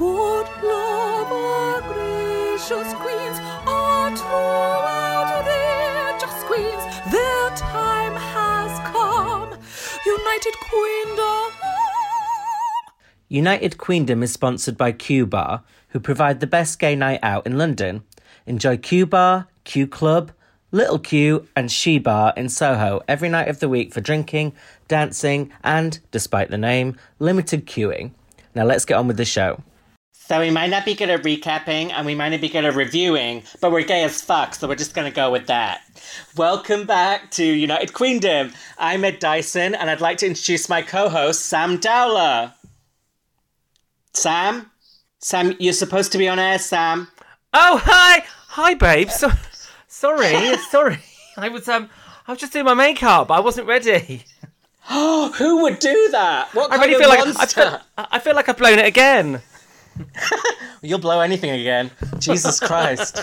Good love, our gracious queens are throughout their just queens. Their time has come. United Queendom. United Queendom is sponsored by Q Bar, who provide the best gay night out in London. Enjoy Q Bar, Q Club, Little Q and She Bar in Soho every night of the week for drinking, dancing and, despite the name, limited queuing. Now let's get on with the show. So we might not be good at recapping and we might not be good at reviewing, but we're gay as fuck, so we're just going to go with that. Welcome back to United Queendom. I'm Ed Dyson and I'd like to introduce my co-host, Sam Dowler. Sam, you're supposed to be on air, Sam. Oh, hi! Hi, babe. Sorry. I was just doing my makeup. I wasn't ready. Oh, who would do that? What kind of monster? I feel like I've blown it again. You'll blow anything again. Jesus Christ.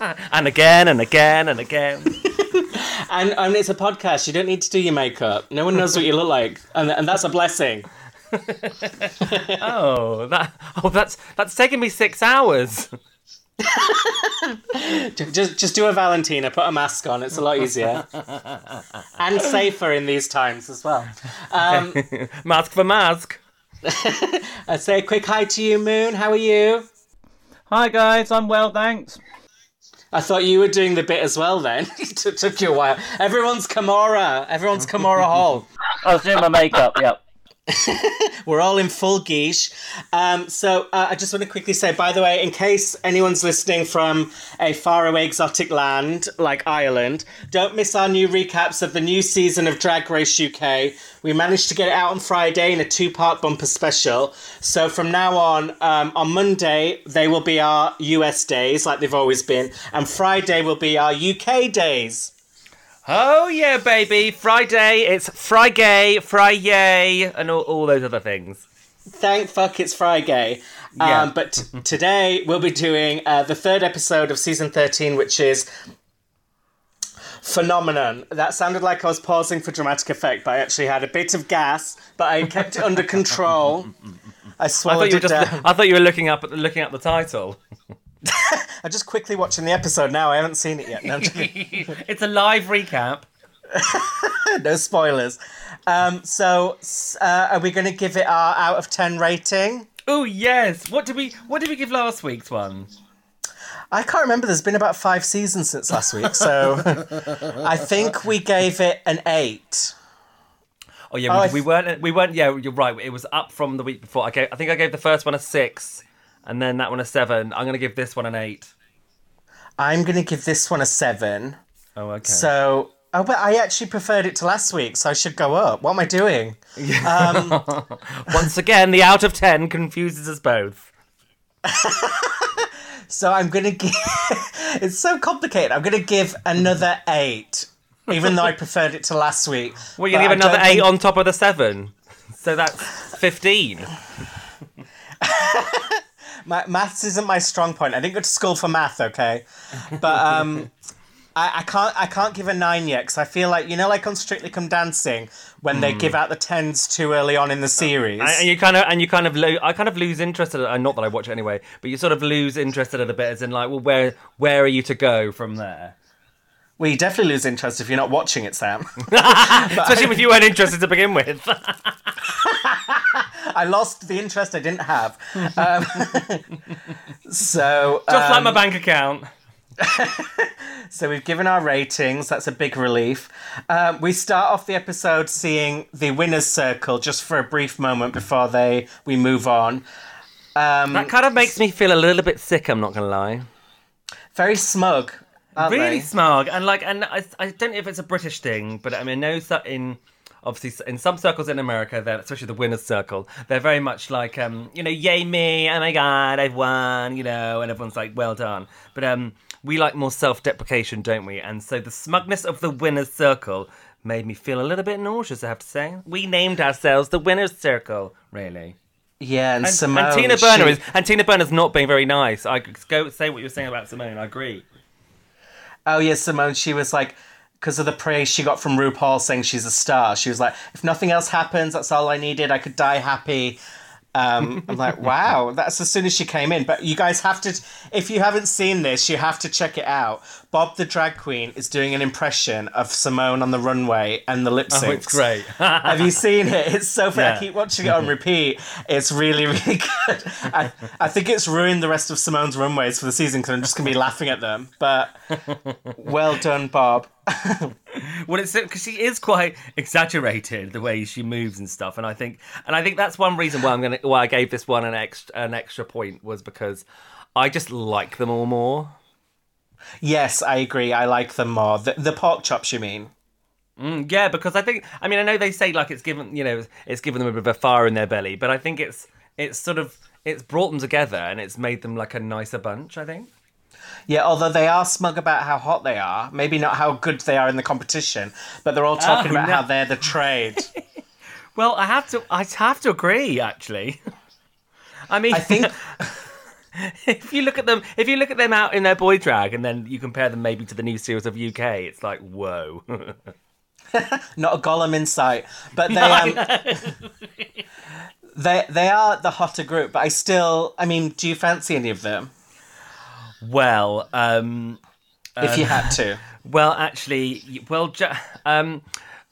And again and again and again. And it's a podcast. You don't need to do your makeup. No one knows what you look like. And that's a blessing. That's taken me 6 hours. just do a Valentina, put a mask on, it's a lot easier and safer in these times as well. Mask for mask. I say a quick hi to you, Moon. How are you? Hi guys, I'm well, thanks. I thought you were doing the bit as well then. It took you a while. Everyone's Kimora Hall. I was doing my makeup, yep. We're all in full guiche. I just want to quickly say, by the way, in case anyone's listening from a faraway exotic land like Ireland, don't miss our new recaps of the new season of Drag Race UK. We managed to get it out on Friday in a 2-part bumper special. So from now on Monday, they will be our US days like they've always been. And Friday will be our UK days. Oh, yeah, baby. Friday, it's Fry-gay, Fry-yay, and all those other things. Thank fuck it's Fry-gay. Yeah. But today we'll be doing the third episode of season 13, which is Phenomenon. That sounded like I was pausing for dramatic effect, but I actually had a bit of gas, but I kept it under control. I swallowed it down. I thought you were looking at the title. I'm just quickly watching the episode now. I haven't seen it yet. No, it's a live recap. No spoilers. Are we going to give it our out of 10 rating? Oh yes. What did we give last week's one? I can't remember. There's been about 5 seasons since last week, so I think we gave it an 8. Oh yeah, we weren't. Yeah, you're right. It was up from the week before. I think I gave the first one a 6. And then that one a 7. I'm going to give this one an 8. I'm going to give this one a 7. Oh, okay. So, but I actually preferred it to last week, so I should go up. What am I doing? Once again, the out of 10 confuses us both. So I'm going to give... It's so complicated. I'm going to give another 8, even though I preferred it to last week. Well, you're going to give another 8 on top of the 7. So that's 15. Maths isn't my strong point. I didn't go to school for math, okay? But I can't give a 9 yet, because I feel like, like on Strictly Come Dancing, when they give out the 10s too early on in the series. I kind of lose interest in it. Not that I watch it anyway, but you sort of lose interest in it a bit, as in like, well, where are you to go from there? Well, you definitely lose interest if you're not watching it, Sam. Especially if you weren't interested to begin with. I lost the interest I didn't have. Just like my bank account. So we've given our ratings. That's a big relief. We start off the episode seeing the winner's circle just for a brief moment before we move on. That kind of makes me feel a little bit sick, I'm not going to lie. Very smug. Really smug, and I don't know if it's a British thing, but I mean, I know in some circles in America, especially the winners' circle, they're very much like, yay me, oh my god, I've won, and everyone's like, well done. But we like more self-deprecation, don't we? And so the smugness of the winners' circle made me feel a little bit nauseous, I have to say. We named ourselves the winners' circle, really. Yeah, and Simone. And Tina Burner is not being very nice. I go say what you were saying about Simone. I agree. Oh, yeah, Simone, she was like, because of the praise she got from RuPaul saying she's a star, she was like, if nothing else happens, that's all I needed. I could die happy. I'm like, wow, that's as soon as she came in. But you guys have to, if you haven't seen this, you have to check it out. Bob the drag queen is doing an impression of Simone on the runway and the lip syncs. Oh, it's great. Have you seen it? It's so funny. Yeah. I keep watching it on repeat. It's really, really good. I think it's ruined the rest of Simone's runways for the season because I'm just going to be laughing at them. But well done, Bob. Well, it's because she is quite exaggerated the way she moves and stuff, and I think that's one reason why I gave this one an extra point was because I just like them all more. Yes, I agree. I like them more. The pork chops, you mean? Yeah, because I know they say like it's given them a bit of a fire in their belly, but I think it's brought them together and it's made them like a nicer bunch, I think. Yeah, although they are smug about how hot they are. Maybe not how good they are in the competition, but they're all talking about how they're the trade. Well, I have to agree, actually. I mean, I think if you look at them out in their boy drag and then you compare them maybe to the new series of UK, it's like, whoa. Not a Gollum in sight. But they they are the hotter group, but do you fancy any of them? Well, if you had to. Well, actually,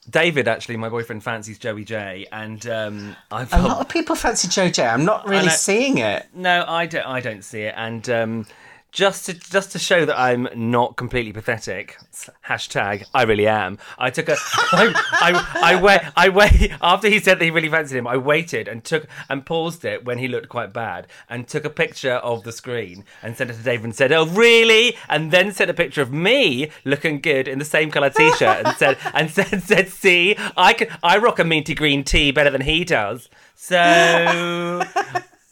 David, actually, my boyfriend, fancies Joey Jay, and a lot of people fancy Joey Jay. I'm not really seeing it. No, I don't see it. And just to show that I'm not completely pathetic, hashtag I really am. I took a. I wait. After he said that he really fancied him, I waited and paused it when he looked quite bad and took a picture of the screen and sent it to Dave and said, "Oh, really?" And then sent a picture of me looking good in the same colour t-shirt and said, "See, I rock a minty green tea better than he does." So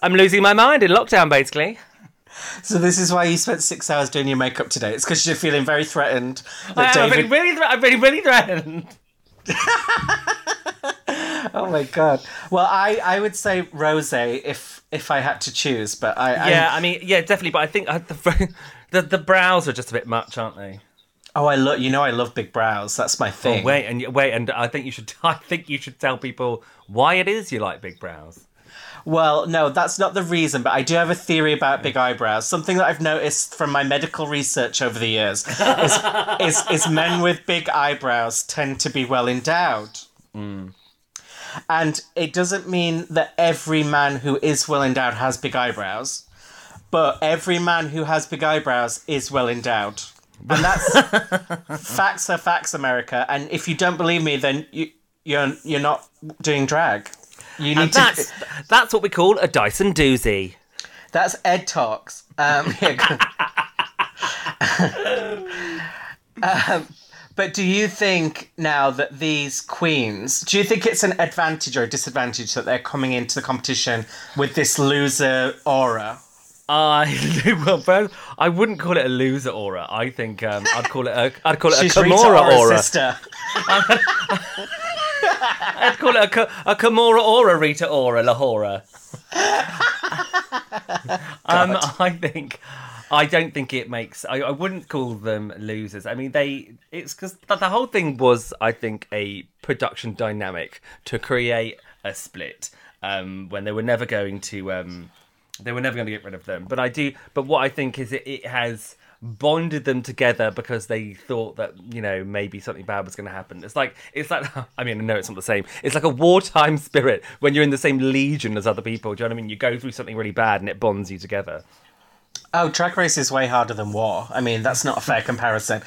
I'm losing my mind in lockdown, basically. So this is why you spent 6 hours doing your makeup today. It's because you're feeling very threatened. I'm really threatened. Oh my god. Well, I would say Rosé if I had to choose, but definitely. But I think the brows are just a bit much, aren't they? Oh, I love big brows. That's my thing. Oh, wait, and I think you should tell people why it is you like big brows. Well, no, that's not the reason, but I do have a theory about big eyebrows. Something that I've noticed from my medical research over the years is men with big eyebrows tend to be well endowed. Mm. And it doesn't mean that every man who is well endowed has big eyebrows, but every man who has big eyebrows is well endowed. And that's facts are facts, America. And if you don't believe me, then you're not doing drag. That's what we call a Dyson doozy. That's Ed Talks. But do you think now that these queens, do you think it's an advantage or a disadvantage that they're coming into the competition with this loser aura? First, I wouldn't call it a loser aura. I think I'd call it a Kimora aura. Sister. I'd call it a Kimora aura, Rita aura, Lahora. I don't think it makes. I wouldn't call them losers. I mean, it's because the whole thing was, I think, a production dynamic to create a split when they were never going to. They were never going to get rid of them. But what I think is it has bonded them together because they thought that, maybe something bad was going to happen. It's like, I mean, I know it's not the same. It's like a wartime spirit when you're in the same legion as other people. Do you know what I mean? You go through something really bad and it bonds you together. Oh, Drag Race is way harder than war. I mean, that's not a fair comparison.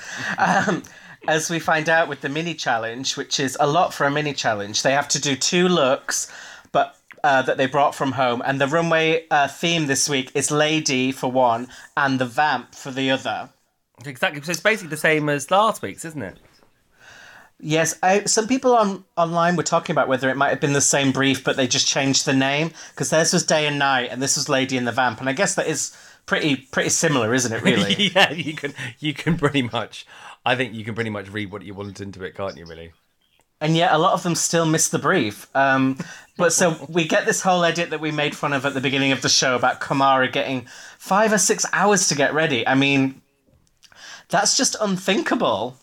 As we find out with the mini challenge, which is a lot for a mini challenge, they have to do 2 looks, but that they brought from home, and the runway theme this week is Lady for one and the Vamp for the other. Exactly, so it's basically the same as last week's, isn't it? Yes, some people online were talking about whether it might have been the same brief, but they just changed the name, because theirs was Day and Night, and this was Lady and the Vamp, and I guess that is pretty similar, isn't it, really? Yeah, you can pretty much, I think you can pretty much read what you want into it, can't you, really? And yet a lot of them still miss the brief. But so we get this whole edit that we made fun of at the beginning of the show about Kamara getting 5 or 6 hours to get ready. I mean, that's just unthinkable.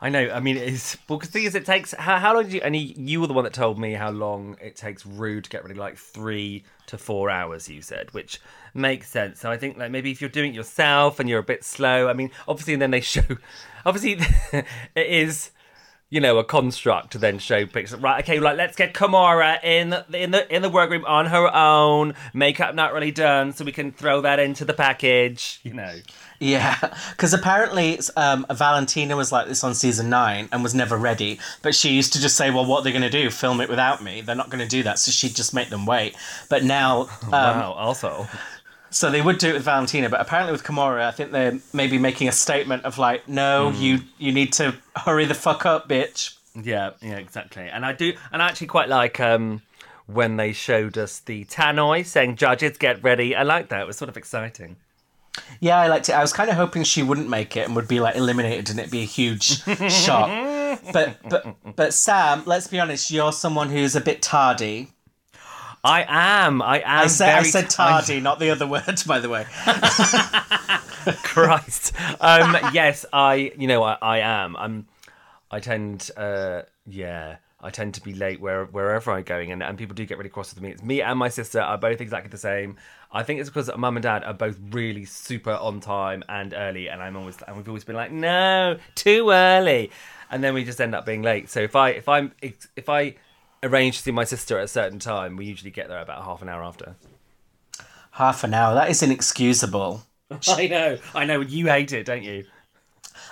I know. I mean, it's well, the thing is, it takes how long? You were the one that told me how long it takes Rue to get ready, like 3 to 4 hours. You said, which makes sense. So I think like maybe if you're doing it yourself and you're a bit slow. I mean, obviously, and then they show. Obviously, it is. You know, a construct to then show pictures. Right, okay, like let's get Kamara in the workroom on her own, makeup not really done, so we can throw that into the package, you know. Yeah, because apparently Valentina was like this on season 9 and was never ready, but she used to just say, well, what are they going to do? Film it without me? They're not going to do that, so she'd just make them wait. But now... wow, also... So they would do it with Valentina, but apparently with Kamora, I think they're maybe making a statement of like, no, you need to hurry the fuck up, bitch. Yeah, exactly. And I actually quite like when they showed us the tannoy saying, judges, get ready. I liked that. It was sort of exciting. Yeah, I liked it. I was kind of hoping she wouldn't make it and would be like eliminated and it'd be a huge shock. But Sam, let's be honest, you're someone who's a bit tardy. I am. I said tardy, not the other word, by the way. Christ. Yes, I am. I tend to be late wherever I'm going, and people do get really cross with me. It's me and my sister are both exactly the same. I think it's because mum and dad are both really super on time and early, and we've always been like, no, too early, and then we just end up being late. So if I arrange to see my sister at a certain time, we usually get there about half an hour after. Half an hour? That is inexcusable. I know. You hate it, don't you?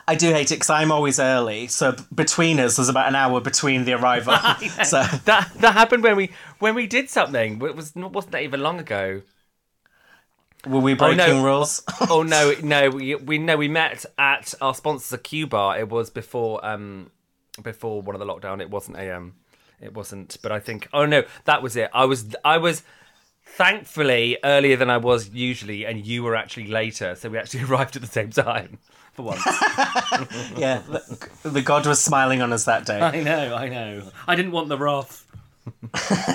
I do hate it because I'm always early. So between us, there's about an hour between the arrival. So that happened when we did something. Wasn't that even long ago? Were we breaking rules? Oh no. We met at our sponsor Q Bar. It was before one of the lockdown. It wasn't a. It wasn't, but I think... Oh, no, that was it. I was thankfully earlier than I was usually, and you were actually later, so we actually arrived at the same time, for once. Yeah, the God was smiling on us that day. I know. I didn't want the wrath.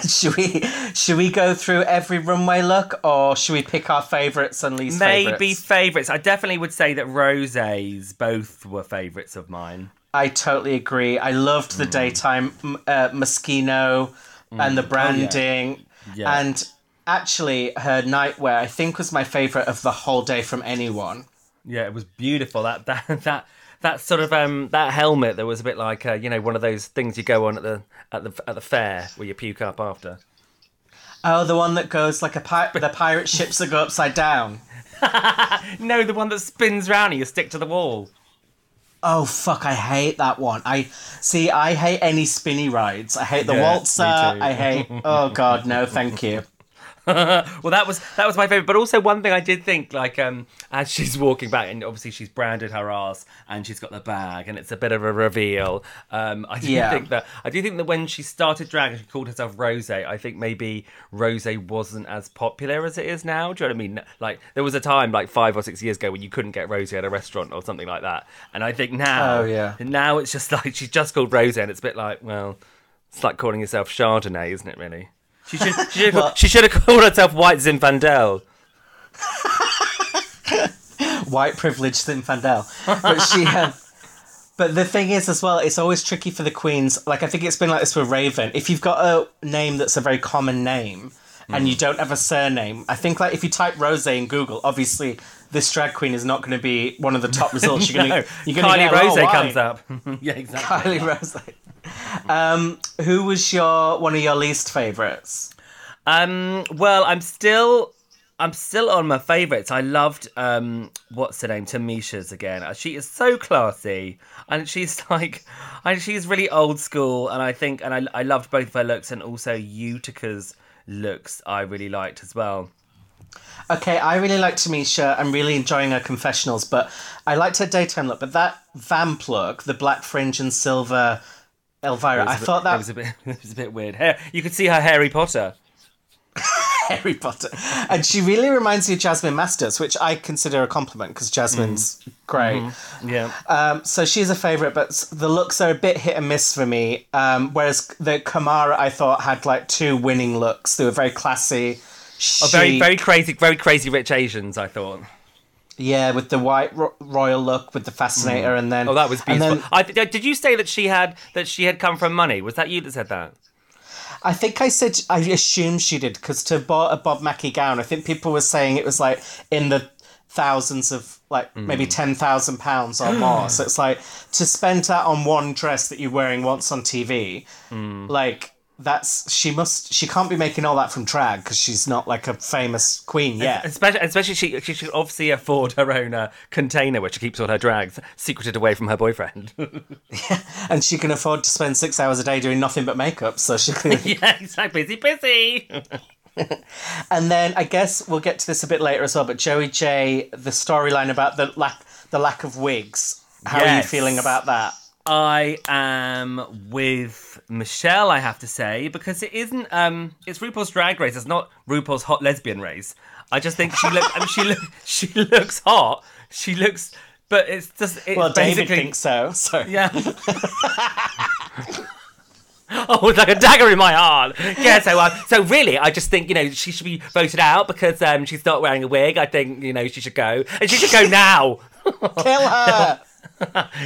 Should we go through every runway look, or should we pick our favourites and least favourites? Maybe favourites. I definitely would say that Rosé's both were favourites of mine. I totally agree. I loved the daytime Moschino and the branding. Oh, yeah. And actually her nightwear, I think, was my favourite of the whole day from anyone. Yeah, it was beautiful. That sort of that helmet that was a bit like one of those things you go on at the fair where you puke up after. Oh, the one that goes like the pirate ships that go upside down. No, the one that spins round and you stick to the wall. Oh, fuck, I hate that one. I hate any spinny rides. I hate the waltzer. I hate... Oh, God, no, thank you. Well, that was my favourite. But also one thing I did think, like, as she's walking back, and obviously she's branded her ass and she's got the bag and it's a bit of a reveal. I do think that when she started drag and she called herself Rosé, I think maybe Rosé wasn't as popular as it is now. Do you know what I mean? Like, there was a time, like, 5 or 6 years ago when you couldn't get Rosé at a restaurant or something like that. And I think now... Oh, yeah. Now it's just like, she's just called Rosé and it's a bit like, well, it's like calling yourself Chardonnay, isn't it, really? She should have called herself White Zinfandel. White privileged Zinfandel. But but the thing is as well, it's always tricky for the queens. Like, I think it's been like this with Raven. If you've got a name that's a very common name and you don't have a surname, I think like if you type Rosé in Google, obviously this drag queen is not going to be one of the top results. You're going to Kylie Rosé comes up. Yeah, exactly. Kylie Rosé. Who was one of your least favourites? Well, I'm still on my favourites. I loved what's her name, Tamisha's again. She is so classy, and she's really old school. And I think, and I loved both of her looks, and also Utica's looks I really liked as well. Okay, I really like Tamisha. I'm really enjoying her confessionals, but I liked her daytime look. But that vamp look, the black fringe and silver. Elvira, it was a bit weird. You could see her Harry Potter. Harry Potter. And she really reminds me of Jasmine Masters, which I consider a compliment because Jasmine's great. Mm-hmm. Yeah. So she's a favourite, but the looks are a bit hit and miss for me. Whereas the Kamara, I thought, had like two winning looks. They were very classy. Very, very crazy rich Asians, I thought. Yeah, with the white royal look, with the fascinator, and then... Oh, that was beautiful. Then, did you say that she had come from money? Was that you that said that? I think I said... I assume she did, because to buy a Bob Mackie gown, I think people were saying it was, like, in the thousands of, like, maybe £10,000 or more. So it's, like, to spend that on one dress that you're wearing once on TV, like... She can't be making all that from drag because she's not like a famous queen yet. Especially she should obviously afford her own container where she keeps all her drags secreted away from her boyfriend. Yeah, and she can afford to spend 6 hours a day doing nothing but makeup, so she can. Yeah, exactly. Busy. And then I guess we'll get to this a bit later as well. But Joey Jay, the storyline about the lack of wigs. How are you feeling about that? I am with Michelle, I have to say, because it isn't. It's RuPaul's Drag Race. It's not RuPaul's Hot Lesbian Race. I just think she looks hot. She looks, but it's just. Well, David thinks so. Sorry. Yeah. Oh, it's like a dagger in my heart. Yeah, so really, I just think, you know, she should be voted out because she's not wearing a wig. I think, you know, she should go, and she should go now. Kill her.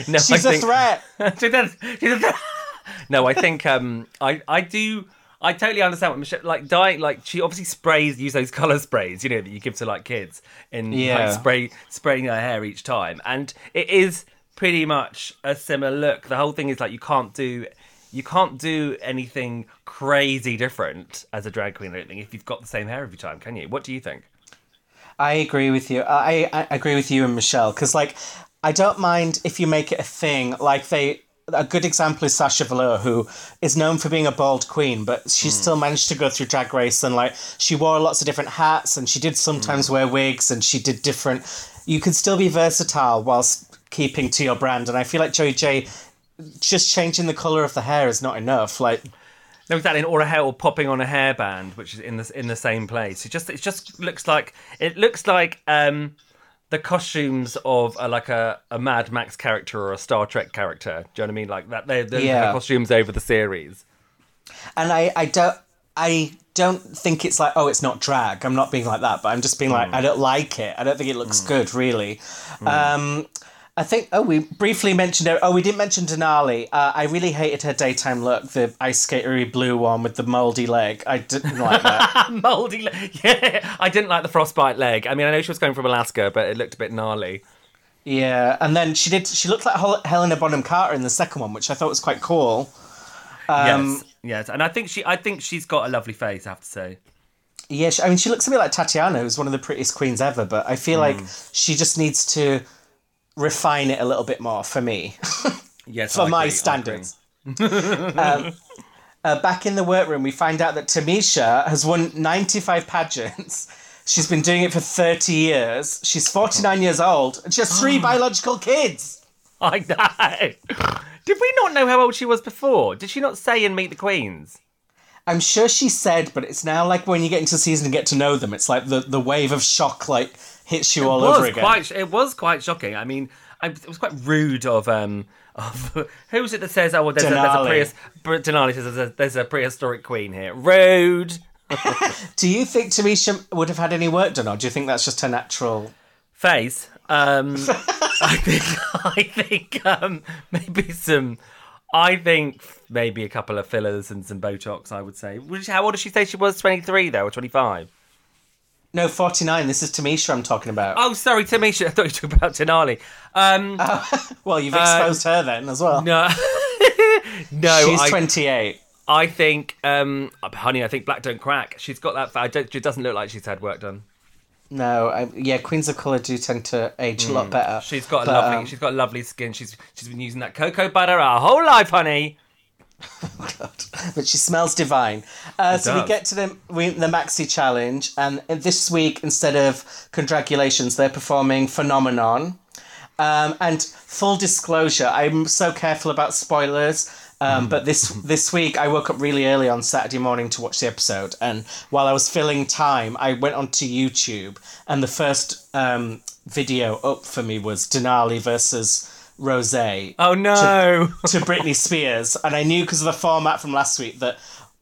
No, she's a threat. No, I think I totally understand what Michelle like dyeing. Like she obviously use those colour sprays, you know, that you give to like kids and like, spraying her hair each time. And it is pretty much a similar look. The whole thing is like you can't do anything crazy different as a drag queen or anything if you've got the same hair every time, can you? What do you think? I agree with you. I agree with you and Michelle because like. I don't mind if you make it a thing. Like a good example is Sasha Velour, who is known for being a bald queen, but she still managed to go through Drag Race and like she wore lots of different hats and she did sometimes wear wigs and she did different. You can still be versatile whilst keeping to your brand. And I feel like Joey Jay, just changing the colour of the hair is not enough. Like. No, exactly, or a hair, or popping on a hairband, which is in the same place. It just looks like. The costumes of a Mad Max character or a Star Trek character. Do you know what I mean? Like that, they're the costumes over the series. And I don't think it's like, oh, it's not drag. I'm not being like that, but I'm just being like, I don't like it. I don't think it looks good, really. I think, we briefly mentioned her. Oh, we didn't mention Denali. I really hated her daytime look, the ice skatery blue one with the mouldy leg. I didn't like that. Mouldy leg. Yeah, I didn't like the frostbite leg. I mean, I know she was going from Alaska, but it looked a bit gnarly. Yeah, and then she looked like Helena Bonham Carter in the second one, which I thought was quite cool. Yes. And I think she's got a lovely face, I have to say. Yeah, she looks a bit like Tatiana, who's one of the prettiest queens ever, but I feel like she just needs to... refine it a little bit more for me. Yes, for my standards. Back in the workroom, we find out that Tamisha has won 95 pageants. She's been doing it for 30 years. She's 49 years old, and she has 3 biological kids. I know. Did we not know how old she was before? Did she not say in Meet the Queens? I'm sure she said, but it's now like when you get into the season and get to know them, it's like the wave of shock, like. Hits you all over again. It was quite shocking. I mean, it was quite rude of who is it that says, oh, well, Denali says there's a prehistoric queen here. Rude. Do you think Tamisha would have had any work done, or do you think that's just her natural face? I think maybe some. I think maybe a couple of fillers and some Botox. I would say. How old did she say she was? 23 though, or 25? No, 49. This is Tamisha I'm talking about. Oh, sorry, Tamisha. I thought you were talking about Denali. Well, you've exposed her then as well. No. No. She's 28. I think, honey, I think black don't crack. She's got that... It doesn't look like she's had work done. No. Queens of colour do tend to age a lot better. She's got a lovely skin. She's been using that cocoa butter our whole life, honey. Oh, God. But she smells divine. We get to the Maxi Challenge, and this week, instead of Congratulations, they're performing Phenomenon. And full disclosure, I'm so careful about spoilers, but this week I woke up really early on Saturday morning to watch the episode, and while I was filling time, I went onto YouTube, and the first video up for me was Denali versus... Rosé. Oh no! To Britney Spears, and I knew because of the format from last week that,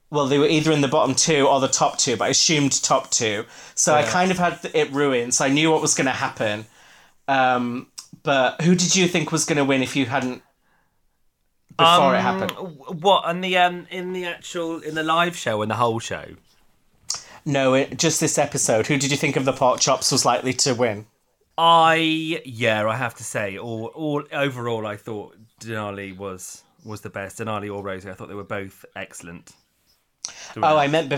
well, they were either in the bottom 2 or the top 2, but I assumed top 2, so I kind of had it ruined. So I knew what was going to happen, But who did you think was going to win if you hadn't before it happened? What in the live show and the whole show? No, just this episode. Who did you think of the pork chops was likely to win? I have to say, all overall, I thought Denali was the best. Denali or Rosé, I thought they were both excellent. I meant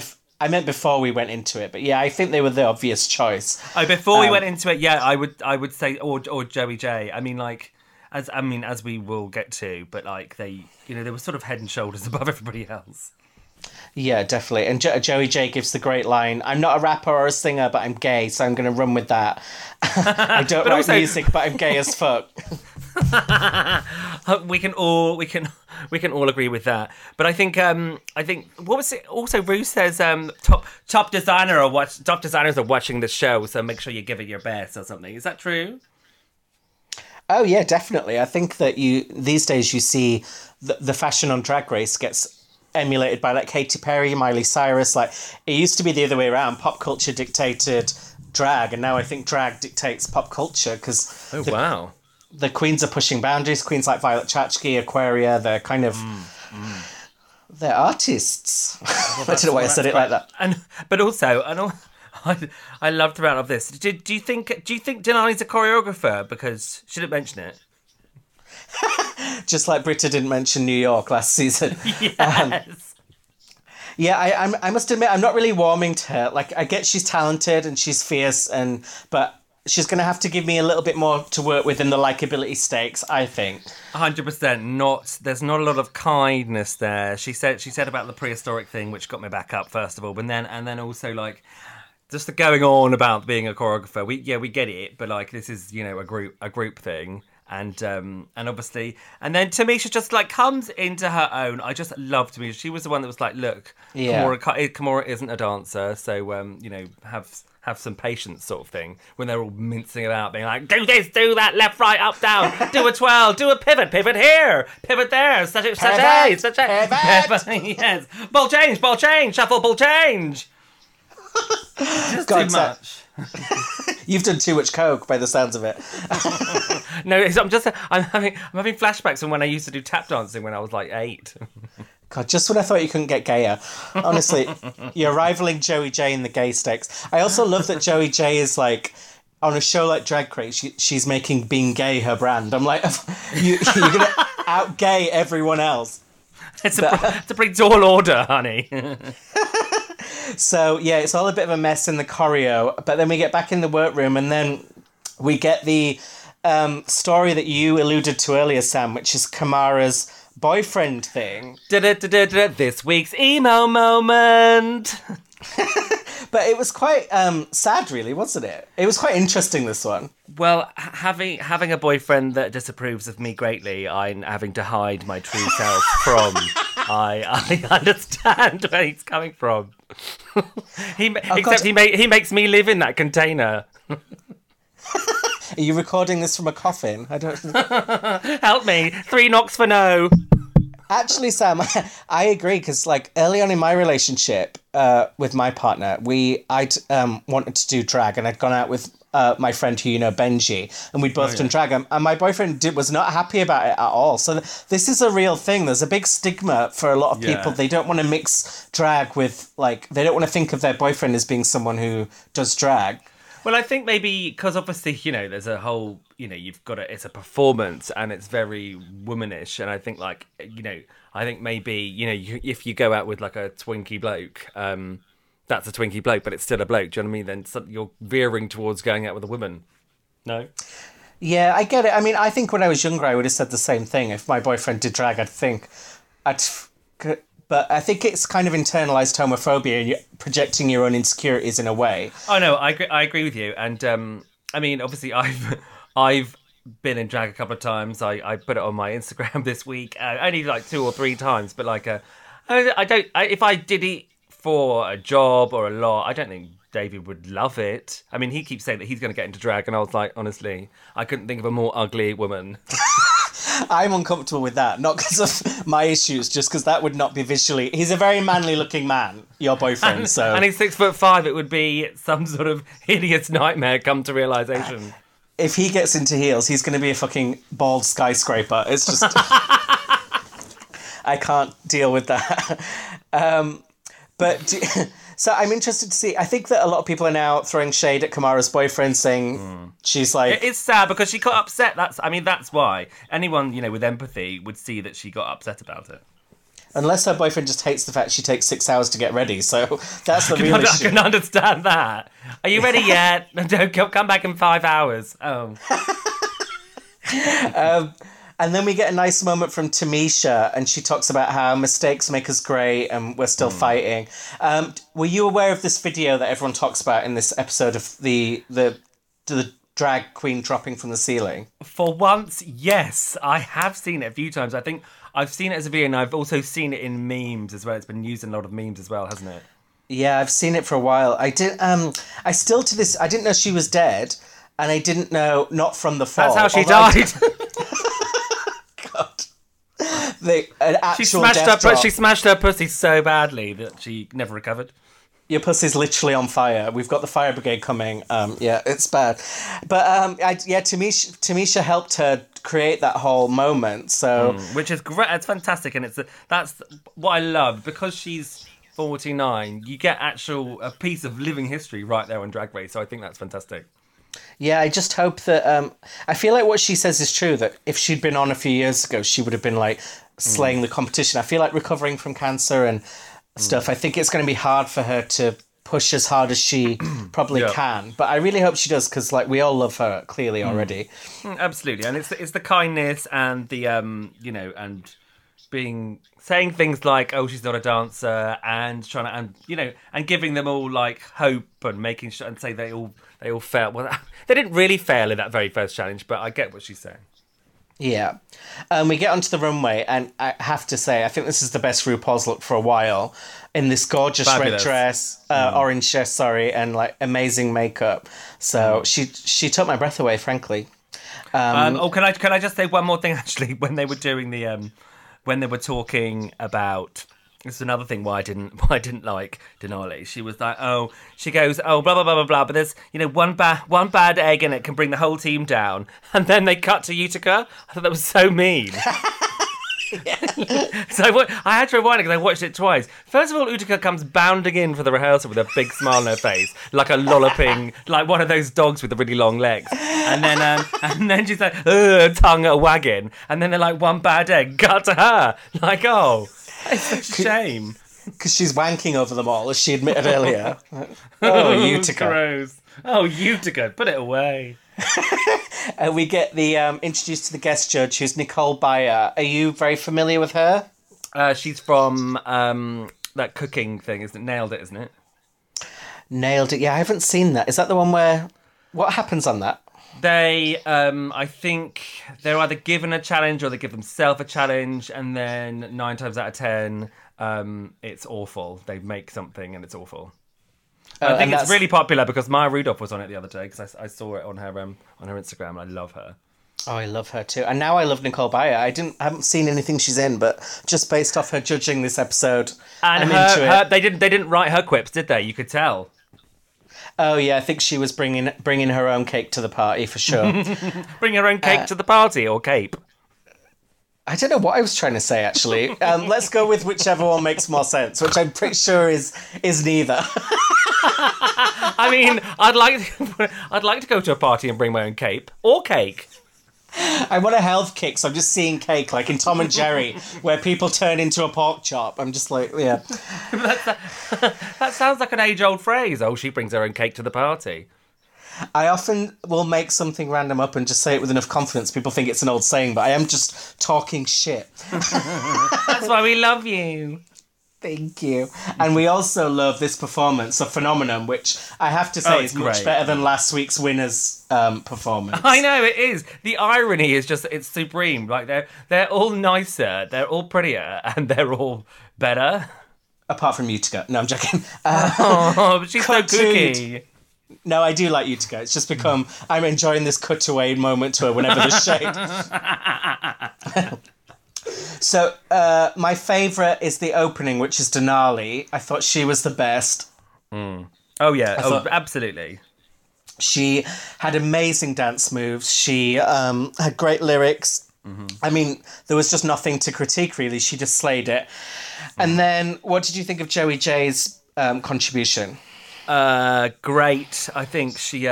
before we went into it, but yeah, I think they were the obvious choice. Oh, before we went into it, yeah, I would say or Joey Jay. I mean, like as we will get to, but like they, you know, they were sort of head and shoulders above everybody else. Yeah, definitely. And Joey Jay gives the great line, I'm not a rapper or a singer, but I'm gay, so I'm going to run with that. I don't write music, but I'm gay as fuck. we can all agree with that. But I think what was it? Also, Ruth says top designers are watching the show, so make sure you give it your best or something. Is that true? Oh yeah, definitely. I think that these days you see the fashion on Drag Race gets emulated by like Katy Perry, Miley Cyrus. Like it used to be the other way around. Pop culture dictated drag, and now I think drag dictates pop culture because the queens are pushing boundaries. Queens like Violet Chachki, Aquaria, they're kind of they're artists. Well, I don't know why I said it like that. I love the round of this. Do you think Denali's a choreographer? Because she didn't mention it. Just like Britta didn't mention New York last season. Yes. I must admit, I'm not really warming to her. Like, I get she's talented and she's fierce, but she's going to have to give me a little bit more to work with in the likability stakes, I think. 100%. There's not a lot of kindness there. She said about the prehistoric thing, which got me back up, first of all. But then also, like, just the going on about being a choreographer. We get it, but, like, this is, you know, a group thing. And obviously, and then Tamisha just like comes into her own. I just love Tamisha. She was the one that was like, look, yeah. Kimora isn't a dancer. So, you know, have some patience sort of thing when they're all mincing about being like, do this, do that, left, right, up, down, do a twirl, do a pivot here, pivot there, such a, yes, ball change, shuffle, ball change. Just God, too much. You've done too much coke by the sounds of it. No, I'm having flashbacks from when I used to do tap dancing when I was like 8. God, just when I thought you couldn't get gayer. Honestly, you're rivaling Joey Jay in the gay stakes. I also love that Joey Jay is like, on a show like Drag Race, she's making being gay her brand. I'm like, you're going to out-gay everyone else. It's a pretty tall order, honey. So, yeah, it's all a bit of a mess in the choreo. But then we get back in the workroom and then we get the story that you alluded to earlier, Sam, which is Kimara's boyfriend thing. This week's emo moment. But it was quite sad, really, wasn't it? It was quite interesting, this one. Well, having a boyfriend that disapproves of me greatly, I'm having to hide my true self from. I understand where he's coming from. He makes me live in that container. Are you recording this from a coffin? I don't. Help me! 3 knocks for no. Actually, Sam, I agree because, like, early on in my relationship with my partner, I'd wanted to do drag, and I'd gone out with my friend who you know, Benji, and we'd both done drag, and my boyfriend was not happy about it at all. So this is a real thing. There's a big stigma for a lot of people. They don't want to mix drag with, like, they don't want to think of their boyfriend as being someone who does drag. Well, I think maybe because obviously, you know, there's a whole, you know, you've got it's a performance and it's very womanish. And I think, like, you know, I think maybe, you know, if you go out with like a twinkie bloke, that's a twinkie bloke, but it's still a bloke. Do you know what I mean? Then you're veering towards going out with a woman. No? Yeah, I get it. I mean, I think when I was younger, I would have said the same thing. If my boyfriend did drag, But I think it's kind of internalised homophobia and you're projecting your own insecurities in a way. Oh, no, I agree with you. And, I mean, obviously, I've been in drag a couple of times. I put it on my Instagram this week. Only, like, 2 or 3 times. But, like, if I did it for a job or a lot, I don't think David would love it. I mean, he keeps saying that he's going to get into drag. And I was like, honestly, I couldn't think of a more ugly woman. I'm uncomfortable with that, not because of my issues, just because that would not be visually. He's a very manly-looking man, your boyfriend. And he's 6'5". It would be some sort of hideous nightmare come to realisation. if he gets into heels, he's going to be a fucking bald skyscraper. It's just... I can't deal with that. So I'm interested to see... I think that a lot of people are now throwing shade at Kamara's boyfriend, saying she's like... It's sad because she got upset. That's why. Anyone, you know, with empathy would see that she got upset about it. Unless her boyfriend just hates the fact she takes 6 hours to get ready. So that's the real issue. I can understand that. Are you ready yet? Don't come back in 5 hours. Oh. And then we get a nice moment from Tamisha, and she talks about how mistakes make us great and we're still fighting. Were you aware of this video that everyone talks about in this episode of the drag queen dropping from the ceiling? For once, yes. I have seen it a few times. I think I've seen it as a video, and I've also seen it in memes as well. It's been used in a lot of memes as well, hasn't it? Yeah, I've seen it for a while. I didn't know she was dead, and I didn't know, not from the fall. That's how she died. She smashed her pussy so badly that she never recovered. Your pussy's literally on fire. We've got the fire brigade coming. Yeah, it's bad. But Tamisha helped her create that whole moment. So which is great. It's fantastic, and that's what I love, because she's 49. You get a piece of living history right there on Drag Race. So I think that's fantastic. Yeah, I just hope that... I feel like what she says is true, that if she'd been on a few years ago, she would have been, like, slaying the competition. I feel like recovering from cancer and stuff, I think it's going to be hard for her to push as hard as she probably can. But I really hope she does, because, like, we all love her, clearly, already. Absolutely. And it's the kindness and the, you know, and... saying things like, oh, she's not a dancer, and trying to, and you know, and giving them all like hope, and making sure, and say they all fail. Well, they didn't really fail in that very first challenge, but I get what she's saying. Yeah, we get onto the runway, and I have to say, I think this is the best RuPaul's look for a while, in this gorgeous red dress, orange dress, and like amazing makeup. So she took my breath away, frankly. Can I just say one more thing? Actually, when they were doing the when they were talking about, this is another thing why I didn't like Denali. She was like, oh, she goes, oh, blah blah blah blah blah. But there's, you know, one bad egg and it can bring the whole team down. And then they cut to Utica. I thought that was so mean. So I had to rewind it because I watched it twice. First of all, Utica comes bounding in for the rehearsal with a big smile on her face, like a lolloping, like one of those dogs with the really long legs. And then she's like, ugh, tongue at a wagging. And then they're like, one bad egg, got to her. Like, oh, it's such a shame. Because she's wanking over them all, as she admitted earlier. Oh, Utica. Gross. Oh, Utica, put it away. And we get the introduced to the guest judge, who's Nicole Byer. Are you very familiar with her? She's from that cooking thing, isn't it? Nailed It, isn't it? Nailed It. Yeah, I haven't seen that. Is that the one where... What happens on that? They, I think they're either given a challenge or they give themselves a challenge, and then 9 times out of 10, it's awful. They make something and it's awful. I think it's really popular because Maya Rudolph was on it the other day, because I saw it on her Instagram. And I love her. Oh, I love her too. And now I love Nicole Byer. I haven't seen anything she's in, but just based off her judging this episode, and I'm into it. They didn't write her quips, did they? You could tell. Oh yeah, I think she was bringing her own cake to the party for sure. Bring her own cake to the party, or cape. I don't know what I was trying to say, actually. Let's go with whichever one makes more sense, which I'm pretty sure is neither. I mean, I'd like to go to a party and bring my own cape or cake. I want a health kick, so I'm just seeing cake, like in Tom and Jerry, where people turn into a pork chop. I'm just like, yeah. That sounds like an age-old phrase. Oh, she brings her own cake to the party. I often will make something random up and just say it with enough confidence people think it's an old saying, but I am just talking shit. That's why we love you. Thank you. And we also love this performance of Phenomenon, which I have to say is great. Much better than last week's winner's performance. I know, it is. The irony is just, it's supreme. Like, they're all nicer, they're all prettier, and they're all better. Apart from Utica. No, I'm joking. But she's so kooky. No, I do like Utica. It's just become, I'm enjoying this cutaway moment to her whenever there's shade. So my favourite is the opening, which is Denali. I thought she was the best. Oh, yeah. Absolutely. She had amazing dance moves. She had great lyrics. Mm-hmm. I mean, there was just nothing to critique, really. She just slayed it. Mm-hmm. And then what did you think of Joey Jay's contribution? Great. I think she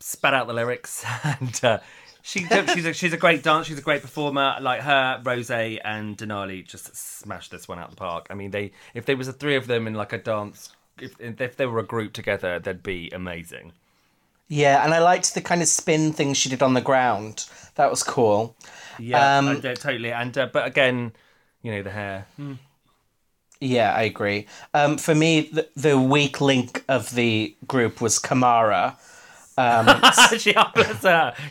spat out the lyrics, and she's a great dancer. She's a great performer. Like her, Rosé and Denali just smashed this one out of the park. I mean, if there was the three of them in like a dance, if they were a group together, they'd be amazing. Yeah, and I liked the kind of spin thing she did on the ground. That was cool. Yeah, totally. And but again, you know, the hair. Mm. Yeah, I agree. For me, the weak link of the group was Kamara.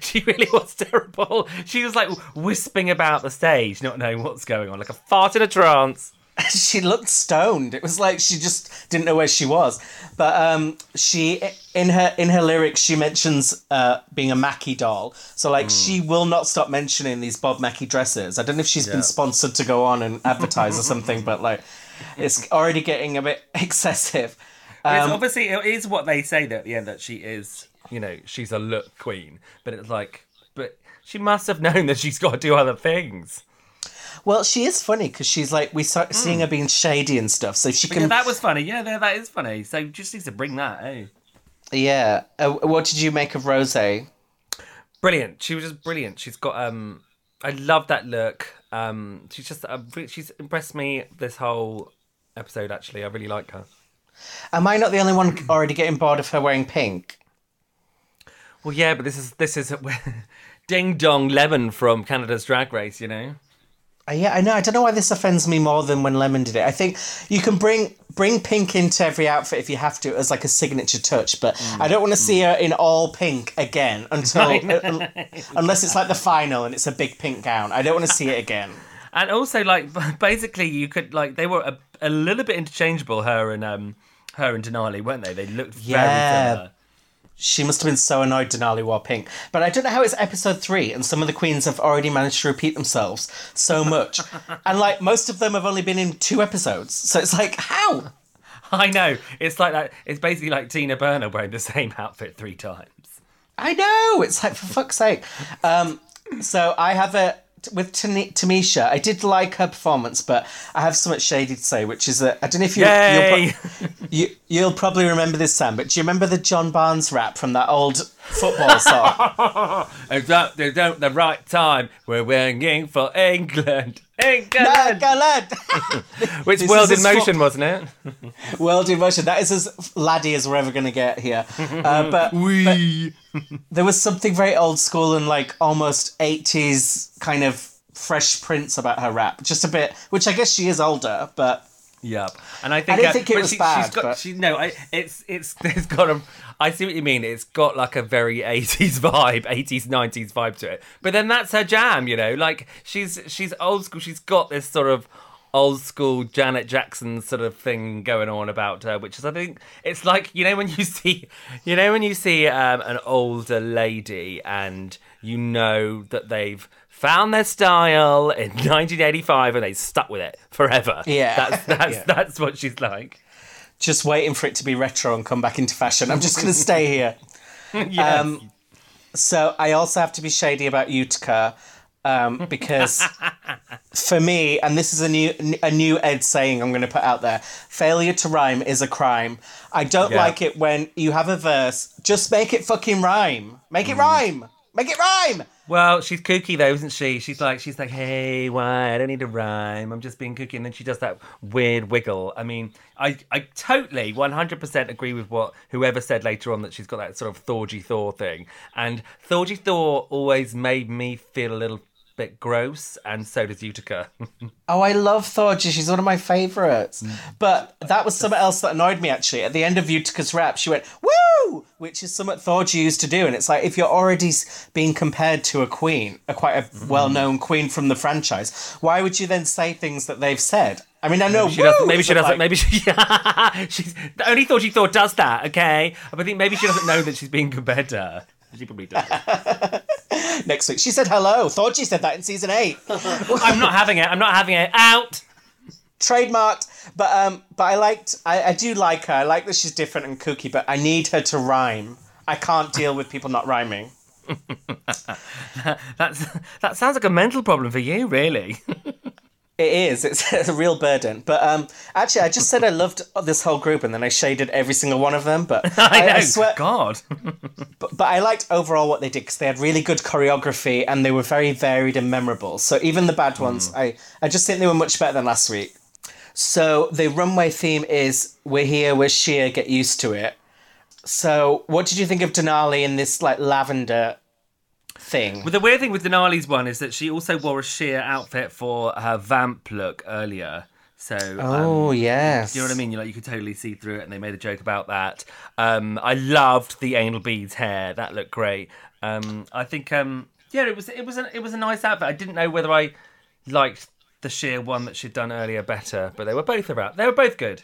She really was terrible. She was like wisping about the stage, not knowing what's going on, like a fart in a trance. She looked stoned. It was like she just didn't know where she was. But she in her lyrics, she mentions being a Mackie doll. So, like, she will not stop mentioning these Bob Mackie dresses. I don't know if she's been sponsored to go on and advertise or something, but, like, it's already getting a bit excessive. It's obviously, it is what they say at the end, that she is, you know, she's a look queen. But it's like, but she must have known that she's got to do other things. Well, she is funny because she's like, we start seeing her being shady and stuff. So she can. Yeah, that was funny. Yeah, that is funny. So just needs to bring that, eh? Yeah. What did you make of Rosé? Brilliant. She was just brilliant. She's got. I love that look. She's just. She's impressed me this whole episode. Actually, I really like her. Am I not the only one already getting bored of her wearing pink? Well, yeah, but this is ding dong Lemon from Canada's Drag Race, you know. Yeah, I know. I don't know why this offends me more than when Lemon did it. I think you can bring pink into every outfit if you have to as like a signature touch, but I don't want to see her in all pink again unless it's like the final and it's a big pink gown. I don't want to see it again. And also, like, basically you could, like, they were a little bit interchangeable, her and Denali, weren't they? They looked very similar. She must have been so annoyed Denali wore pink. But I don't know how it's episode 3 and some of the queens have already managed to repeat themselves so much. And, like, most of them have only been in 2 episodes. So it's like, how? I know. It's like that. It's basically like Tina Burner wearing the same outfit 3 times. I know. It's like, for fuck's sake. So I have with Tamisha, I did like her performance, but I have something shady to say, which is that I don't know if you'll probably remember this, Sam, but do you remember the John Barnes rap from that old football song? Exactly, the right time. We're winning for England. England! Which World in Motion, wasn't it? World in Motion. That is as laddie as we're ever going to get here. But there was something very old school and like almost 80s kind of Fresh Prince about her rap. Just a bit, which I guess she is older, but... Yeah, and I think I didn't think it was bad. She's got, but... it's got a. I see what you mean. It's got like a very 80s vibe, 80s 90s vibe to it. But then that's her jam, you know. Like she's old school. She's got this sort of old school Janet Jackson sort of thing going on about her, which is I think it's like you know when you see an older lady and you know that they've found their style in 1985 and they stuck with it forever. Yeah. That's that's what she's like. Just waiting for it to be retro and come back into fashion. I'm just going to stay here. Yes. So I also have to be shady about Utica because for me, and this is a new Ed saying I'm going to put out there, failure to rhyme is a crime. I don't like it when you have a verse, just make it fucking rhyme. Make it rhyme. Make it rhyme. Well, she's kooky though, isn't she? She's like, hey, why? I don't need to rhyme. I'm just being kooky. And then she does that weird wiggle. I mean, I totally 100% agree with what whoever said later on that she's got that sort of Thorgy Thor thing. And Thorgy Thor always made me feel a little bit gross, and so does Utica. Oh, I love Thorgy. She's one of my favourites. But that was something else that annoyed me, actually. At the end of Utica's rap, she went, woo! Which is something Thorgy used to do. And it's like, if you're already being compared to a queen, quite a well-known queen from the franchise, why would you then say things that they've said? I mean, I know... Maybe she doesn't. She's, only Thorgy Thor does that, okay? But I think maybe she doesn't know that she's being compared to her. She probably does. Next week. She said hello. Thought she said that in season 8. I'm not having it. Out! Trademarked. But I do like her. I like that she's different and kooky, but I need her to rhyme. I can't deal with people not rhyming. That sounds like a mental problem for you, really. It is. It's a real burden. But actually, I just said I loved this whole group, and then I shaded every single one of them. But I swear, God. but I liked overall what they did, because they had really good choreography, and they were very varied and memorable. So even the bad ones, I just think they were much better than last week. So the runway theme is "We're here, we're sheer, get used to it." So what did you think of Denali in this like lavender thing? Well, the weird thing with Denali's one is that she also wore a sheer outfit for her vamp look earlier. So yes, you know what I mean. You could totally see through it, and they made a joke about that. I loved the anal beads hair; that looked great. I think it was a nice outfit. I didn't know whether I liked the sheer one that she'd done earlier better, but they were both good.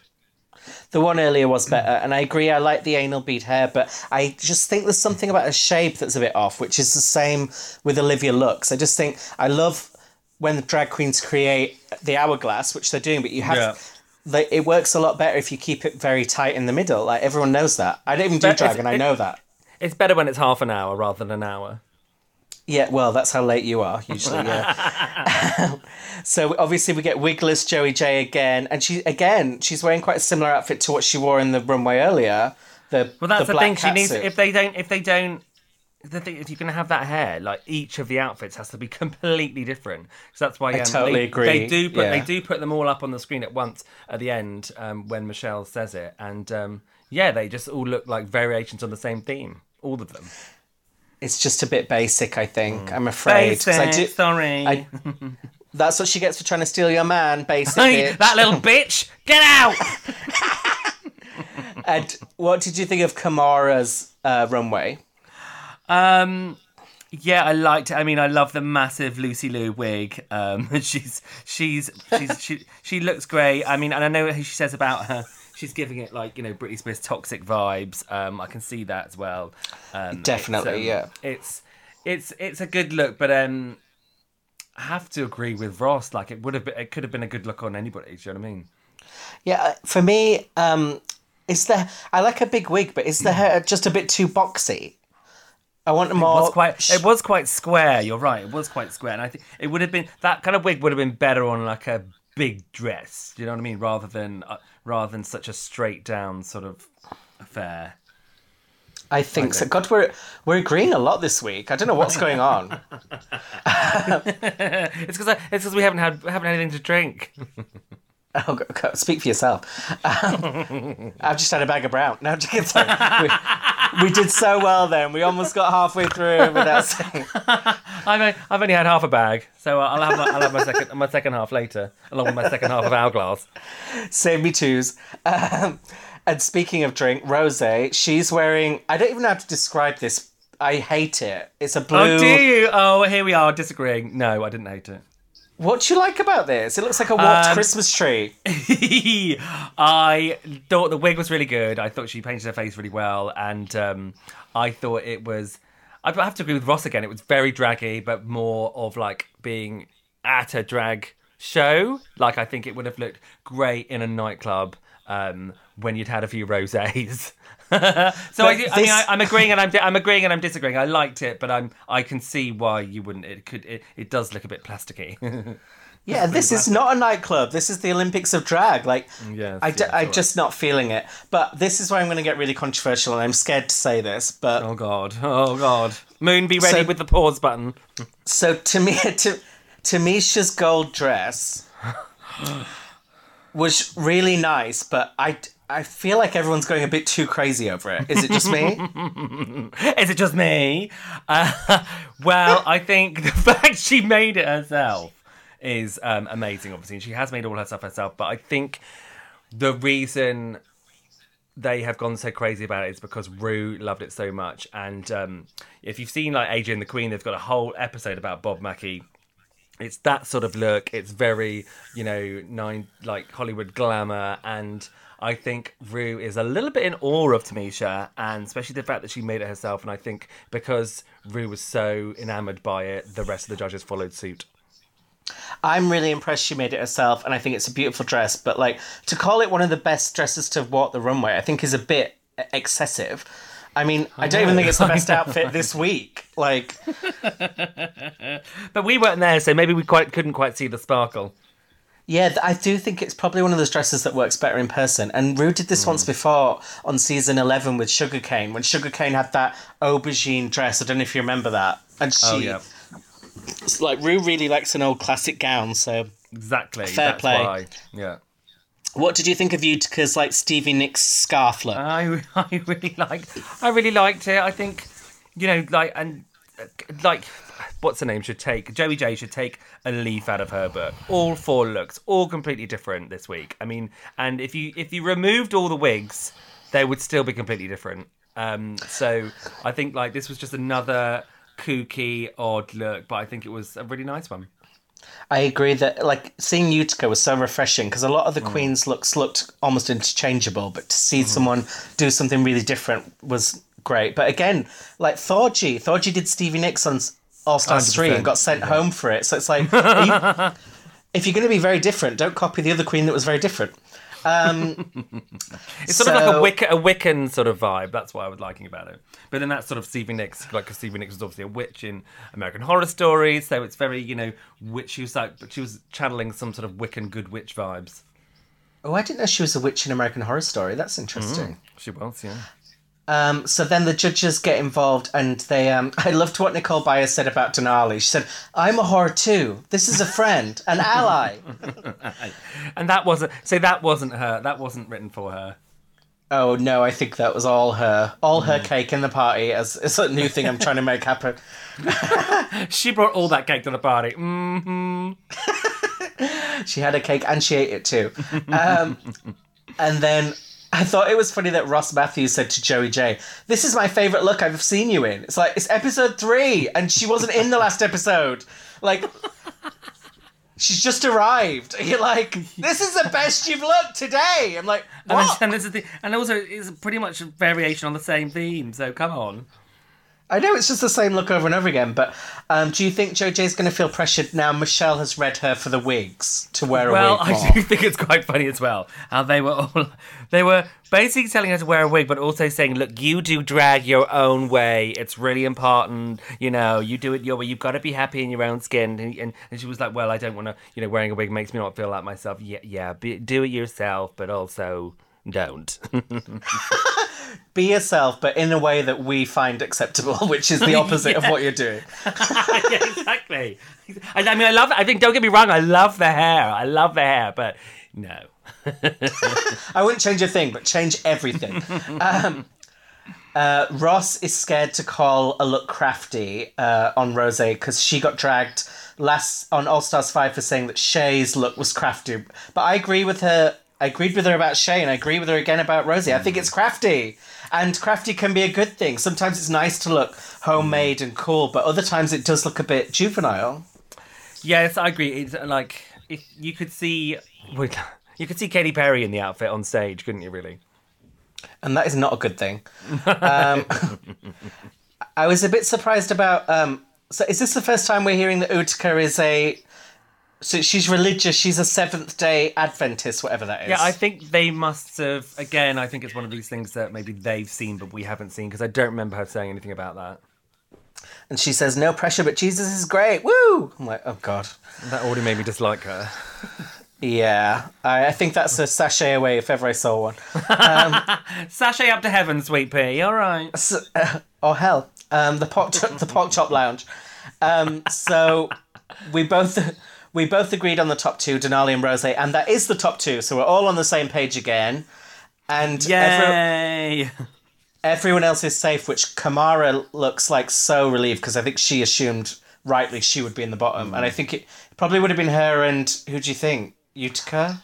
The one earlier was better, and I agree, I like the anal bead hair, but I just think there's something about a shape that's a bit off, which is the same with Olivia Lux. I just think, I love when the drag queens create the hourglass, which they're doing, but you have... Yeah. It works a lot better if you keep it very tight in the middle. Like, everyone knows that. I don't even do drag, and I know that. It's better when it's half an hour rather than an hour. Yeah, well, that's how late you are, usually, yeah. So, obviously, we get wigless Joey Jay again. And she's wearing quite a similar outfit to what she wore in the runway earlier. That's the thing. She needs... if you're going to have that hair, like, each of the outfits has to be completely different. So that's why... I totally agree. They do put them all up on the screen at once at the end when Michelle says it. And, they just all look like variations on the same theme. All of them. It's just a bit basic, I think. I'm afraid. Basic, sorry. That's what she gets for trying to steal your man, basically. That little bitch! Get out! And what did you think of Kamara's runway? Yeah, I liked it. I mean, I love the massive Lucy Liu wig. She looks great. I mean, and I know what she says about her. She's giving it, Britney Spears toxic vibes. I can see that as well. Definitely, yeah. It's a good look, but I have to agree with Ross. Like, it could have been a good look on anybody. Do you know what I mean? Yeah, for me, I like a big wig, but is the hair just a bit too boxy? I want more. It was quite square. You're right. It was quite square, and I think it would have been that kind of wig would have been better on like a big dress, you know what I mean, rather than such a straight down sort of affair. I think so. God, we're agreeing a lot this week. I don't know what's going on. It's because we haven't had anything to drink. Oh, God, speak for yourself. I've just had a bag of brown. No, I'm just kidding. Sorry. We did so well then. We almost got halfway through without saying. I've only had half a bag, so I'll have my second half later, along with my second half of hourglass. Save me twos. And speaking of drink, Rosé, she's wearing... I don't even know how to describe this. I hate it. It's a blue... Oh, do you? Oh, here we are, disagreeing. No, I didn't hate it. What do you like about this? It looks like a warped Christmas tree. I thought the wig was really good. I thought she painted her face really well. And I thought it was... I have to agree with Ross again. It was very draggy, but more of like being at a drag show. Like, I think it would have looked great in a nightclub when you'd had a few rosés. I'm agreeing and I'm agreeing and I'm disagreeing. I liked it, but I can see why you wouldn't. It does look a bit plasticky. Yeah, this is not a nightclub. This is the Olympics of drag. Like, yes, I'm just not feeling it. But this is where I'm going to get really controversial, and I'm scared to say this. But oh god, Moon, be ready with the pause button. So Tamisha's gold dress was really nice, but I feel like everyone's going a bit too crazy over it. Is it just me? Is it just me? Well, I think the fact she made it herself is amazing, obviously. And she has made all her stuff herself. But I think the reason they have gone so crazy about it is because Rue loved it so much. And if you've seen, Adrian the Queen, they've got a whole episode about Bob Mackie. It's that sort of look. It's very, Hollywood glamour. And I think Rue is a little bit in awe of Tamisha, and especially the fact that she made it herself. And I think because Rue was so enamoured by it, the rest of the judges followed suit. I'm really impressed she made it herself, and I think it's a beautiful dress. But, to call it one of the best dresses to walk the runway, I think is a bit excessive. I mean, I don't even think it's the best outfit this week. Like, but we weren't there, so maybe we couldn't quite see the sparkle. Yeah, I do think it's probably one of those dresses that works better in person. And Rue did this once before on season 11 with Sugarcane, when Sugarcane had that aubergine dress. I don't know if you remember that. And she, it's like, Rue really likes an old classic gown, so exactly, fair play. Why. Yeah. What did you think of Utica's like Stevie Nicks scarf look? I really liked it. I think, you know, like, and like, what's her name should take, Joey Jay should take a leaf out of her book. All four looks, all completely different this week. I mean, and if you removed all the wigs, they would still be completely different. So I think like this was just another kooky, odd look, but I think it was a really nice one. I agree that like seeing Utica was so refreshing, because a lot of the Queen's looks looked almost interchangeable, but to see someone do something really different was great. But again, like Thorgy did Stevie Nicks on All Stars 3 and got sent home for it. So it's like, if you're going to be very different, don't copy the other Queen that was very different. It's sort of like a Wiccan sort of vibe. That's what I was liking about it. But then that's sort of Stevie Nicks, like, because Stevie Nicks was obviously a witch in American Horror Story, so it's very, you know, witch. She was like, she was channeling some sort of Wiccan good witch vibes. Oh, I didn't know she was a witch in American Horror Story. That's interesting. She was, yeah. So then the judges get involved, and they. I loved what Nicole Byer said about Denali. She said, "I'm a whore too. This is a friend, an ally." And that wasn't. So that wasn't her. That wasn't written for her. Oh no! I think that was all her. All her cake in the party. As it's a new thing I'm trying to make happen. She brought all that cake to the party. Mm-hmm. She had a cake and she ate it too. And then. I thought it was funny that Ross Matthews said to Joey Jay, "This is my favourite look I've seen you in." It's like, it's episode 3 and she wasn't in the last episode. Like, she's just arrived. You're like, this is the best you've looked today. I'm like, what? And, and also it's pretty much a variation on the same theme, so come on. I know it's just the same look over and over again, but do you think Joey Jay's going to feel pressured now Michelle has read her for the wigs to wear a wig? Well, I do think it's quite funny as well how they were basically telling her to wear a wig, but also saying, "Look, you do drag your own way. It's really important, you know. You do it your way. You've got to be happy in your own skin." And she was like, "Well, I don't want to. You know, wearing a wig makes me not feel like myself." Do it yourself, but also don't. Be yourself, but in a way that we find acceptable, which is the opposite of what you're doing. Yeah, exactly. I mean, I love it. I think, don't get me wrong, I love the hair, but no. I wouldn't change a thing, but change everything. Ross is scared to call a look crafty on Rosé because she got dragged last on All Stars 5 for saying that Shay's look was crafty. But I agree with her. I agreed with her about Shay, and I agree with her again about Rosie. I think it's crafty, and crafty can be a good thing. Sometimes it's nice to look homemade and cool, but other times it does look a bit juvenile. Yes, I agree. It's like, if you could see, Katy Perry in the outfit on stage, couldn't you? Really, and that is not a good thing. I was a bit surprised about. So, is this the first time we're hearing that Utica is a? So she's religious. She's a Seventh-day Adventist, whatever that is. Yeah, I think they must have... Again, I think it's one of these things that maybe they've seen but we haven't seen, because I don't remember her saying anything about that. And she says, "No pressure, but Jesus is great. Woo!" I'm like, oh, God. That already made me dislike her. Yeah. I think that's a sashay away if ever I saw one. Sashay up to heaven, sweet pea. All right. So, or hell. The pork chop lounge. So we both... We both agreed on the top 2, Denali and Rosé, and that is the top 2, so we're all on the same page again. And yay! Everyone else is safe, which Kamara looks like so relieved, because I think she assumed rightly she would be in the bottom. And I think it probably would have been her and, who do you think? Utica?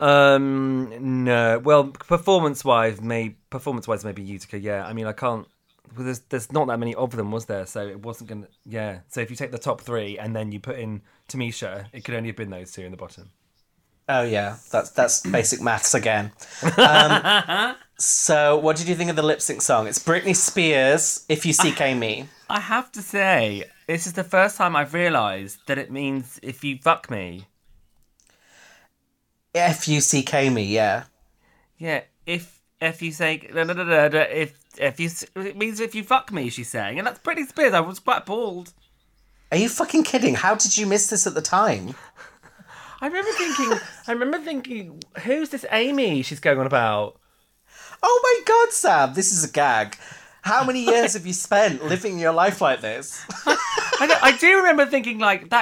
No. Well, performance-wise, maybe Utica, yeah. I mean, I can't... Well, there's not that many of them, was there? So it wasn't going to... Yeah. So if you take the top 3 and then you put in Tamisha, it could only have been those 2 in the bottom. Oh, yeah. That's basic maths again. So what did you think of the lip sync song? It's Britney Spears, If You Seek Me. I have to say, this is the first time I've realised that it means If You Fuck Me. If You Seek Me, yeah. Yeah. If you say... If It means if you fuck me, she's saying. And that's Britney Spears. I was quite appalled. Are you fucking kidding? How did you miss this at the time? I remember thinking, who's this Amy she's going on about? Oh my God, Sam, this is a gag. How many years have you spent living your life like this? I do remember thinking that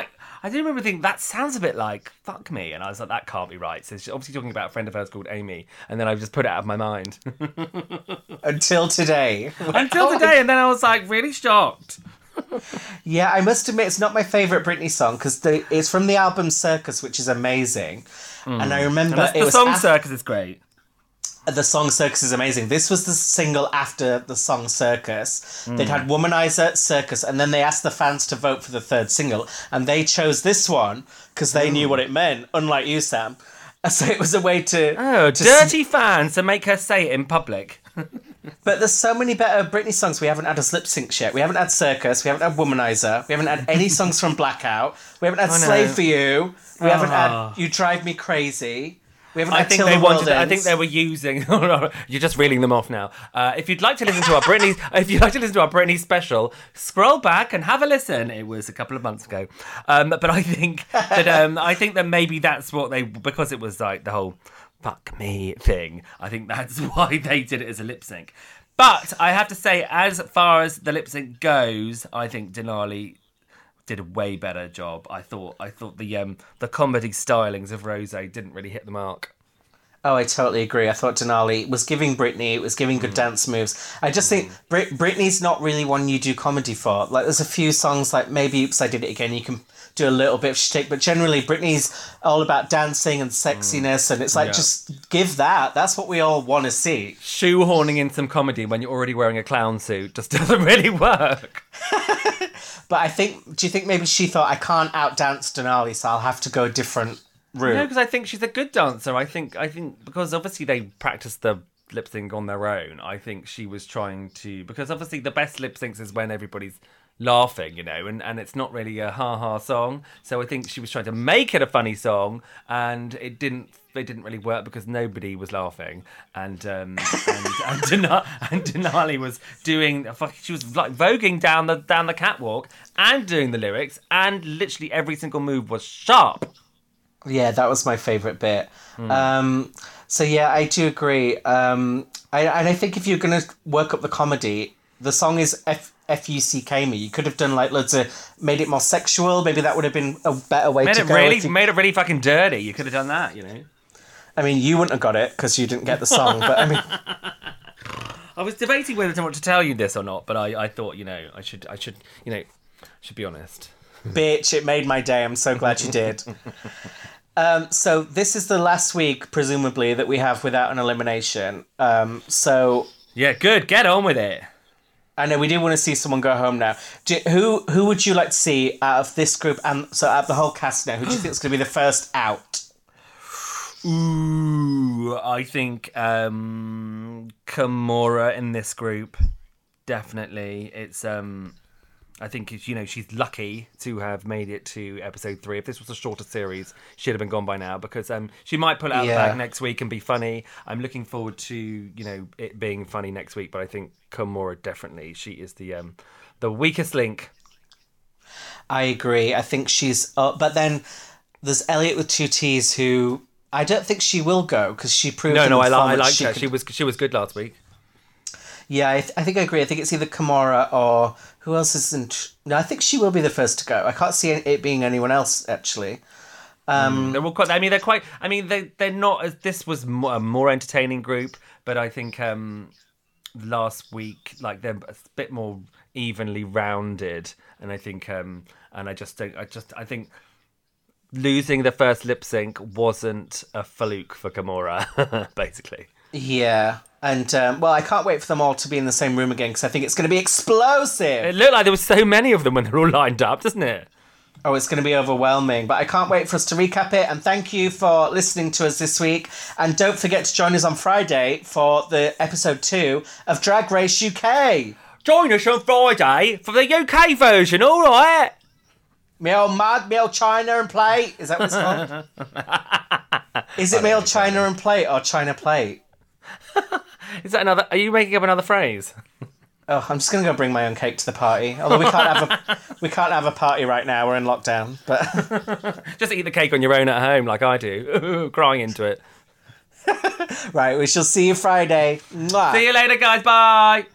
sounds a bit like fuck me. And I was like, that can't be right. So she's obviously talking about a friend of hers called Amy. And then I just put it out of my mind. Until today. And then I was like really shocked. Yeah, I must admit it's not my favourite Britney song because it's from the album Circus, which is amazing. Mm. And I remember Circus is great. The song Circus is amazing. This was the single after the song Circus. Mm. They'd had Womanizer, Circus, and then they asked the fans to vote for the third single, and they chose this one because they knew what it meant. Unlike you, Sam, so it was a way to dirty fans to make her say it in public. But there's so many better Britney songs we haven't had as lip syncs yet. We haven't had Circus. We haven't had Womanizer. We haven't had any songs from Blackout. We haven't had Slave for You. We haven't had You Drive Me Crazy. I think they were using. You're just reeling them off now. If you'd like to listen to our Britney, special, scroll back and have a listen. It was a couple of months ago, but I think that maybe that's what because it was like the whole fuck me thing. I think that's why they did it as a lip sync. But I have to say, as far as the lip sync goes, I think Denali did a way better job. I thought the comedy stylings of Rosé didn't really hit the mark. Oh, I totally agree. I thought Denali was giving Britney, it was giving good dance moves. I just think Britney's not really one you do comedy for. Like, there's a few songs like maybe Oops, I Did It Again. You can do a little bit of shtick, but generally Britney's all about dancing and sexiness, and it's like, just give that. That's what we all want to see. Shoehorning in some comedy when you're already wearing a clown suit just doesn't really work. But do you think maybe she thought, I can't out-dance Denali, so I'll have to go a different route? No, because I think she's a good dancer. I think because obviously they practice the lip sync on their own. I think she was trying to, because obviously the best lip syncs is when everybody's laughing, you know, and it's not really a ha-ha song. So I think she was trying to make it a funny song, and it didn't really work because nobody was laughing, and Denali was doing, she was like voguing down the catwalk and doing the lyrics, and literally every single move was sharp. Yeah, that was my favourite bit. So yeah, I do agree. I think if you're going to work up the comedy, the song is F-U-C-K me. You could have done like loads of, made it more sexual. Maybe that would have been a better way to go. Made it really fucking dirty. You could have done that, you know. I mean, you wouldn't have got it because you didn't get the song. But I mean, I was debating whether to want to tell you this or not, but I thought, you know, I should be honest. Bitch, it made my day. I'm so glad you did. So this is the last week, presumably, that we have without an elimination. Yeah, good. Get on with it. I know we do want to see someone go home now. Who would you like to see out of this group and so out of the whole cast now? Who do you think is going to be the first out? Ooh, I think Kimora in this group, definitely. It's I think it's, you know, she's lucky to have made it to episode 3. If this was a shorter series, she'd have been gone by now because she might pull out the bag next week and be funny. I'm looking forward to, you know, it being funny next week, but I think Kimora definitely, she is the weakest link. I agree. I think she's up, but then there's Elliot with 2 T's who I don't think she will go because she proved. No, I liked her. She was good last week. Yeah, I think I agree. I think it's either Kimora or who else isn't. No, I think she will be the first to go. I can't see it being anyone else actually. They're all quite. I mean, they're quite. I mean, they're not. This was a more entertaining group, but I think last week, like, they're a bit more evenly rounded, and I think I think losing the first lip sync wasn't a fluke for Kimora, basically. Yeah. And, I can't wait for them all to be in the same room again because I think it's going to be explosive. It looked like there were so many of them when they're all lined up, doesn't it? Oh, it's going to be overwhelming. But I can't wait for us to recap it. And thank you for listening to us this week. And don't forget to join us on Friday for the episode 2 of Drag Race UK. Join us on Friday for the UK version, all right? Me old mud, me old China and plate. Is that what it's called? Is it me old China and plate or China plate? Is that another? Are you making up another phrase? Oh, I'm just going to go bring my own cake to the party. Although we can't have a party right now. We're in lockdown. But just eat the cake on your own at home, like I do. Ooh, crying into it. Right, we shall see you Friday. Mwah. See you later, guys. Bye.